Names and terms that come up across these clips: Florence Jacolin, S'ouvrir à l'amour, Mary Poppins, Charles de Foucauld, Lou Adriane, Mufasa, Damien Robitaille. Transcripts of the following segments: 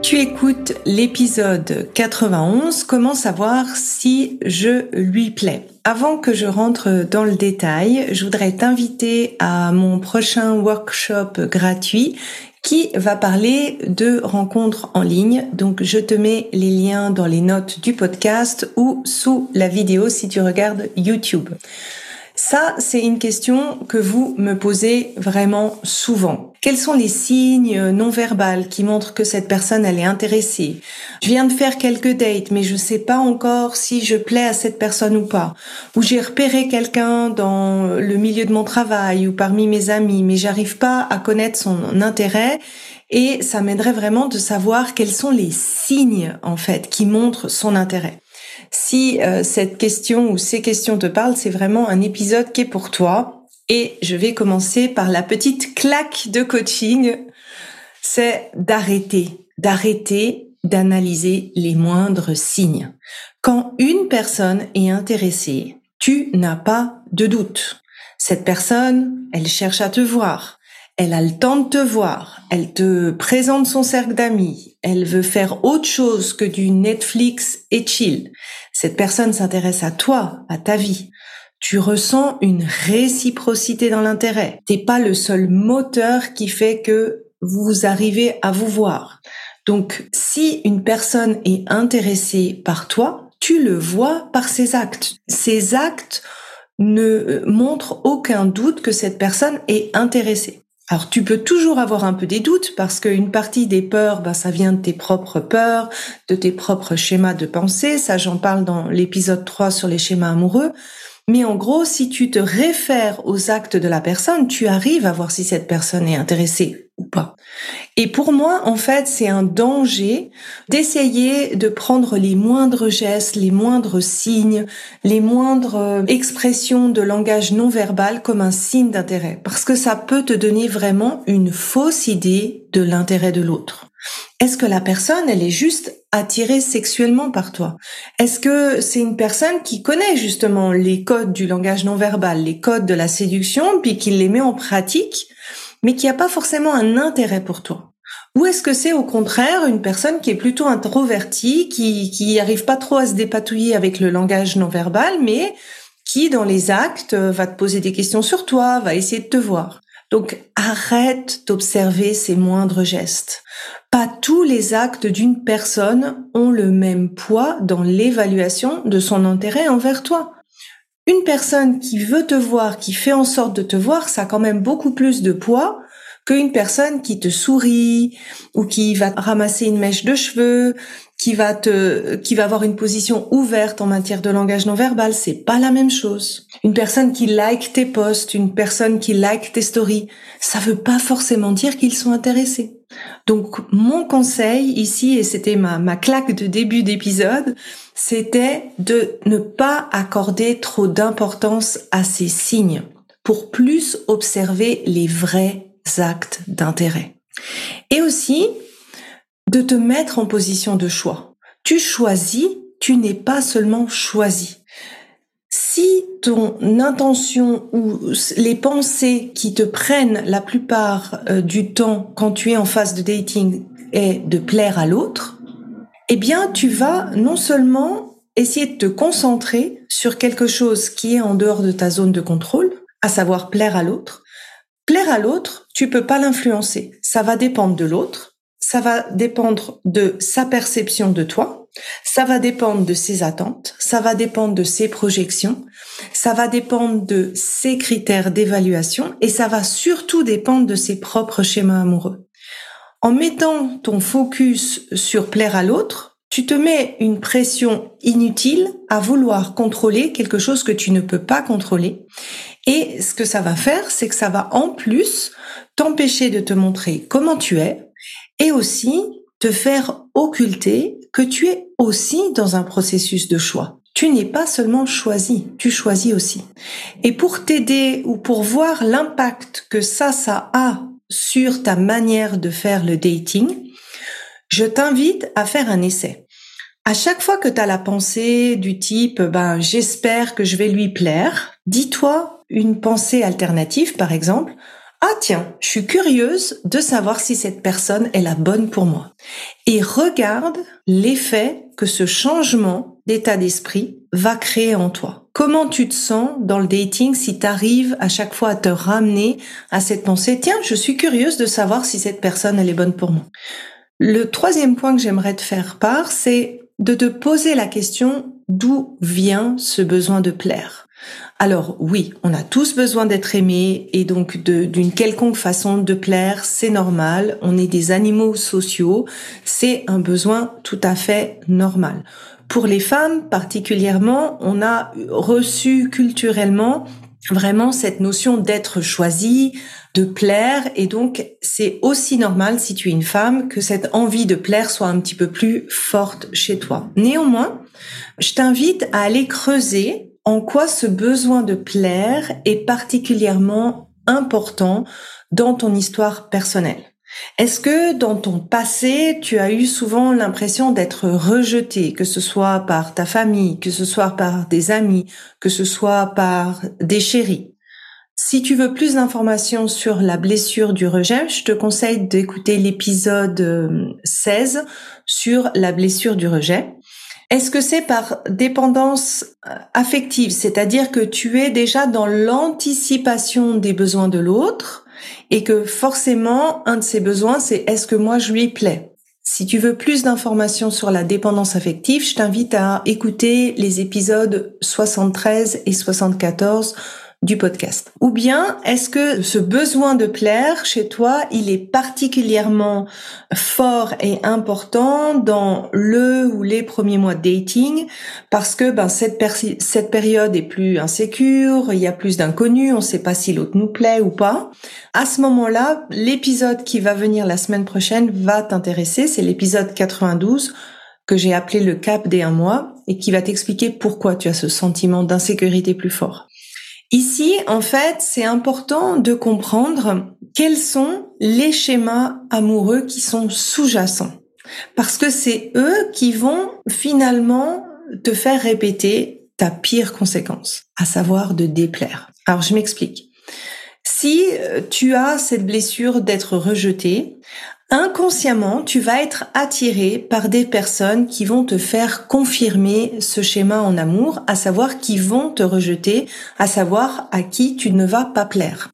Tu écoutes l'épisode 91, comment savoir si je lui plais. Avant que je rentre dans le détail, je voudrais t'inviter à mon prochain workshop gratuit qui va parler de rencontres en ligne. Donc je te mets les liens dans les notes du podcast ou sous la vidéo si tu regardes YouTube. Ça, c'est une question que vous me posez vraiment souvent. Quels sont les signes non-verbaux qui montrent que cette personne, elle est intéressée? Je viens de faire quelques dates, mais je sais pas encore si je plais à cette personne ou pas. Ou j'ai repéré quelqu'un dans le milieu de mon travail ou parmi mes amis, mais j'arrive pas à connaître son intérêt. Et ça m'aiderait vraiment de savoir quels sont les signes, en fait, qui montrent son intérêt. Si cette question ou ces questions te parlent, c'est vraiment un épisode qui est pour toi. Et je vais commencer par la petite claque de coaching. C'est d'arrêter d'analyser les moindres signes. Quand une personne est intéressée, tu n'as pas de doute. Cette personne, elle cherche à te voir. Elle a le temps de te voir, elle te présente son cercle d'amis, elle veut faire autre chose que du Netflix et chill. Cette personne s'intéresse à toi, à ta vie. Tu ressens une réciprocité dans l'intérêt. T'es pas le seul moteur qui fait que vous arrivez à vous voir. Donc, si une personne est intéressée par toi, tu le vois par ses actes. Ses actes ne montrent aucun doute que cette personne est intéressée. Alors, tu peux toujours avoir un peu des doutes parce qu'une partie des peurs, ça vient de tes propres peurs, de tes propres schémas de pensée. Ça, j'en parle dans l'épisode 3 sur les schémas amoureux. Mais en gros, si tu te réfères aux actes de la personne, tu arrives à voir si cette personne est intéressée ou pas. Et pour moi, en fait, c'est un danger d'essayer de prendre les moindres gestes, les moindres signes, les moindres expressions de langage non verbal comme un signe d'intérêt. Parce que ça peut te donner vraiment une fausse idée de l'intérêt de l'autre. Est-ce que la personne, elle est juste attirée sexuellement par toi? Est-ce que c'est une personne qui connaît justement les codes du langage non-verbal, les codes de la séduction, puis qui les met en pratique, mais qui n'a pas forcément un intérêt pour toi? Ou est-ce que c'est au contraire une personne qui est plutôt introvertie, qui arrive pas trop à se dépatouiller avec le langage non-verbal, mais qui, dans les actes, va te poser des questions sur toi, va essayer de te voir? Donc, arrête d'observer ces moindres gestes. Pas tous les actes d'une personne ont le même poids dans l'évaluation de son intérêt envers toi. Une personne qui veut te voir, qui fait en sorte de te voir, ça a quand même beaucoup plus de poids qu'une personne qui te sourit ou qui va ramasser une mèche de cheveux, qui va avoir une position ouverte en matière de langage non verbal, c'est pas la même chose. Une personne qui like tes posts, une personne qui like tes stories, ça veut pas forcément dire qu'ils sont intéressés. Donc mon conseil ici, et c'était ma claque de début d'épisode, c'était de ne pas accorder trop d'importance à ces signes pour plus observer les vrais actes d'intérêt. Et aussi de te mettre en position de choix. Tu choisis, tu n'es pas seulement choisi. Si ton intention ou les pensées qui te prennent la plupart du temps quand tu es en phase de dating est de plaire à l'autre, eh bien tu vas non seulement essayer de te concentrer sur quelque chose qui est en dehors de ta zone de contrôle, à savoir plaire à l'autre. Plaire à l'autre, tu peux pas l'influencer. Ça va dépendre de l'autre. Ça va dépendre de sa perception de toi. Ça va dépendre de ses attentes, ça va dépendre de ses projections, ça va dépendre de ses critères d'évaluation et ça va surtout dépendre de ses propres schémas amoureux. En mettant ton focus sur plaire à l'autre, tu te mets une pression inutile à vouloir contrôler quelque chose que tu ne peux pas contrôler. Et ce que ça va faire, c'est que ça va en plus t'empêcher de te montrer comment tu es et aussi te faire occulter que tu es aussi dans un processus de choix. Tu n'es pas seulement choisi, tu choisis aussi. Et pour t'aider ou pour voir l'impact que ça a sur ta manière de faire le dating, je t'invite à faire un essai. À chaque fois que tu as la pensée du type « j'espère que je vais lui plaire », dis-toi une pensée alternative par exemple « ah tiens, je suis curieuse de savoir si cette personne est la bonne pour moi ». Et regarde l'effet que ce changement d'état d'esprit va créer en toi. Comment tu te sens dans le dating si tu arrives à chaque fois à te ramener à cette pensée « tiens, je suis curieuse de savoir si cette personne elle est bonne pour moi ». Le troisième point que j'aimerais te faire part, c'est de te poser la question « d'où vient ce besoin de plaire ?» Alors oui, on a tous besoin d'être aimés et donc d'une quelconque façon de plaire, c'est normal, on est des animaux sociaux, c'est un besoin tout à fait normal. Pour les femmes particulièrement, on a reçu culturellement vraiment cette notion d'être choisie, de plaire et donc c'est aussi normal si tu es une femme que cette envie de plaire soit un petit peu plus forte chez toi. Néanmoins, je t'invite à aller creuser en quoi ce besoin de plaire est particulièrement important dans ton histoire personnelle. Est-ce que dans ton passé, tu as eu souvent l'impression d'être rejeté, que ce soit par ta famille, que ce soit par des amis, que ce soit par des chéris ? Si tu veux plus d'informations sur la blessure du rejet, je te conseille d'écouter l'épisode 16 sur la blessure du rejet. Est-ce que c'est par dépendance affective, c'est-à-dire que tu es déjà dans l'anticipation des besoins de l'autre et que forcément, un de ses besoins, c'est est-ce que moi je lui plais ? Si tu veux plus d'informations sur la dépendance affective, je t'invite à écouter les épisodes 73 et 74 du podcast. Ou bien, est-ce que ce besoin de plaire chez toi, il est particulièrement fort et important dans le ou les premiers mois de dating parce que cette période est plus insécure, il y a plus d'inconnus, on ne sait pas si l'autre nous plaît ou pas. À ce moment-là, l'épisode qui va venir la semaine prochaine va t'intéresser, c'est l'épisode 92 que j'ai appelé le cap des 1 mois et qui va t'expliquer pourquoi tu as ce sentiment d'insécurité plus fort. Ici, en fait, c'est important de comprendre quels sont les schémas amoureux qui sont sous-jacents. Parce que c'est eux qui vont finalement te faire répéter ta pire conséquence, à savoir de déplaire. Alors, je m'explique. Si tu as cette blessure d'être rejeté, inconsciemment, tu vas être attiré par des personnes qui vont te faire confirmer ce schéma en amour, à savoir qui vont te rejeter, à savoir à qui tu ne vas pas plaire.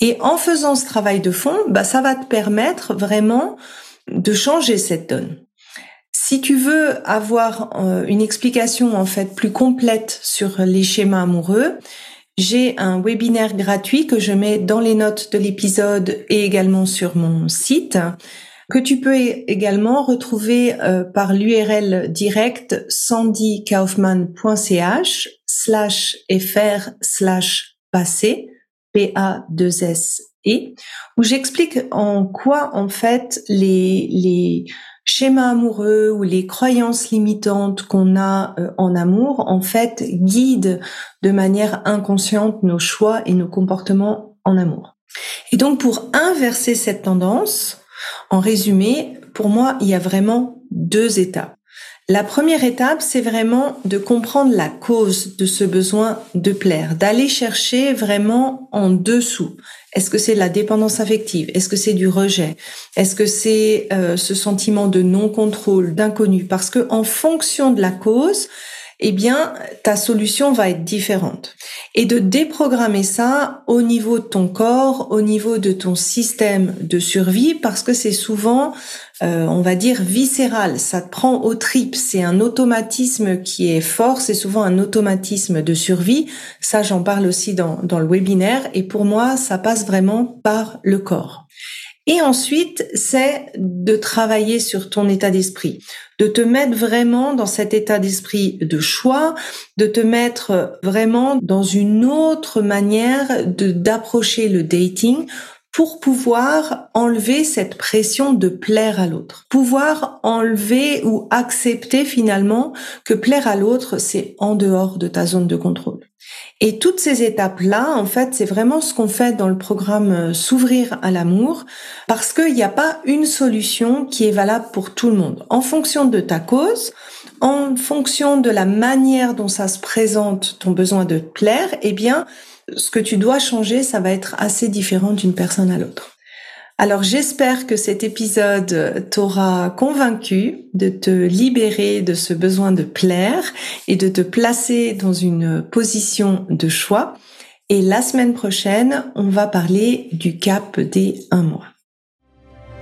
Et en faisant ce travail de fond, ça va te permettre vraiment de changer cette donne. Si tu veux avoir une explication en fait plus complète sur les schémas amoureux, j'ai un webinaire gratuit que je mets dans les notes de l'épisode et également sur mon site, que tu peux également retrouver par l'URL directe sandykaufmann.ch/fr/passé, P-A-2-S-E, où j'explique en quoi en fait les schémas amoureux ou les croyances limitantes qu'on a en amour, en fait, guident de manière inconsciente nos choix et nos comportements en amour. Et donc, pour inverser cette tendance, en résumé, pour moi, il y a vraiment 2 étapes. La première étape, c'est vraiment de comprendre la cause de ce besoin de plaire, d'aller chercher vraiment en dessous. Est-ce que c'est la dépendance affective? Est-ce que c'est du rejet? Est-ce que c'est ce sentiment de non-contrôle, d'inconnu? Parce que en fonction de la cause, eh bien, ta solution va être différente. Et de déprogrammer ça au niveau de ton corps, au niveau de ton système de survie, parce que c'est souvent, on va dire, viscéral. Ça te prend aux tripes. C'est un automatisme qui est fort. C'est souvent un automatisme de survie. Ça, j'en parle aussi dans le webinaire. Et pour moi, ça passe vraiment par le corps. Et ensuite, c'est de travailler sur ton état d'esprit, de te mettre vraiment dans cet état d'esprit de choix, de te mettre vraiment dans une autre manière d'approcher le dating pour pouvoir enlever cette pression de plaire à l'autre. Pouvoir enlever ou accepter finalement que plaire à l'autre, c'est en dehors de ta zone de contrôle. Et toutes ces étapes-là, en fait, c'est vraiment ce qu'on fait dans le programme S'ouvrir à l'amour, parce qu'il n'y a pas une solution qui est valable pour tout le monde. En fonction de ta cause, en fonction de la manière dont ça se présente, ton besoin de te plaire, eh bien, ce que tu dois changer, ça va être assez différent d'une personne à l'autre. Alors j'espère que cet épisode t'aura convaincu de te libérer de ce besoin de plaire et de te placer dans une position de choix. Et la semaine prochaine, on va parler du cap des 1 mois.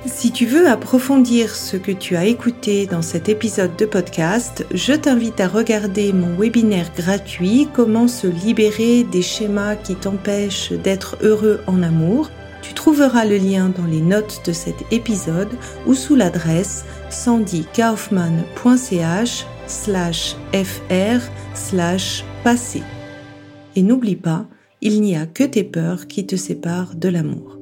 Si tu veux approfondir ce que tu as écouté dans cet épisode de podcast, je t'invite à regarder mon webinaire gratuit « Comment se libérer des schémas qui t'empêchent d'être heureux en amour ». Tu trouveras le lien dans les notes de cet épisode ou sous l'adresse sandykaufmann.ch/fr/passé. Et n'oublie pas, il n'y a que tes peurs qui te séparent de l'amour.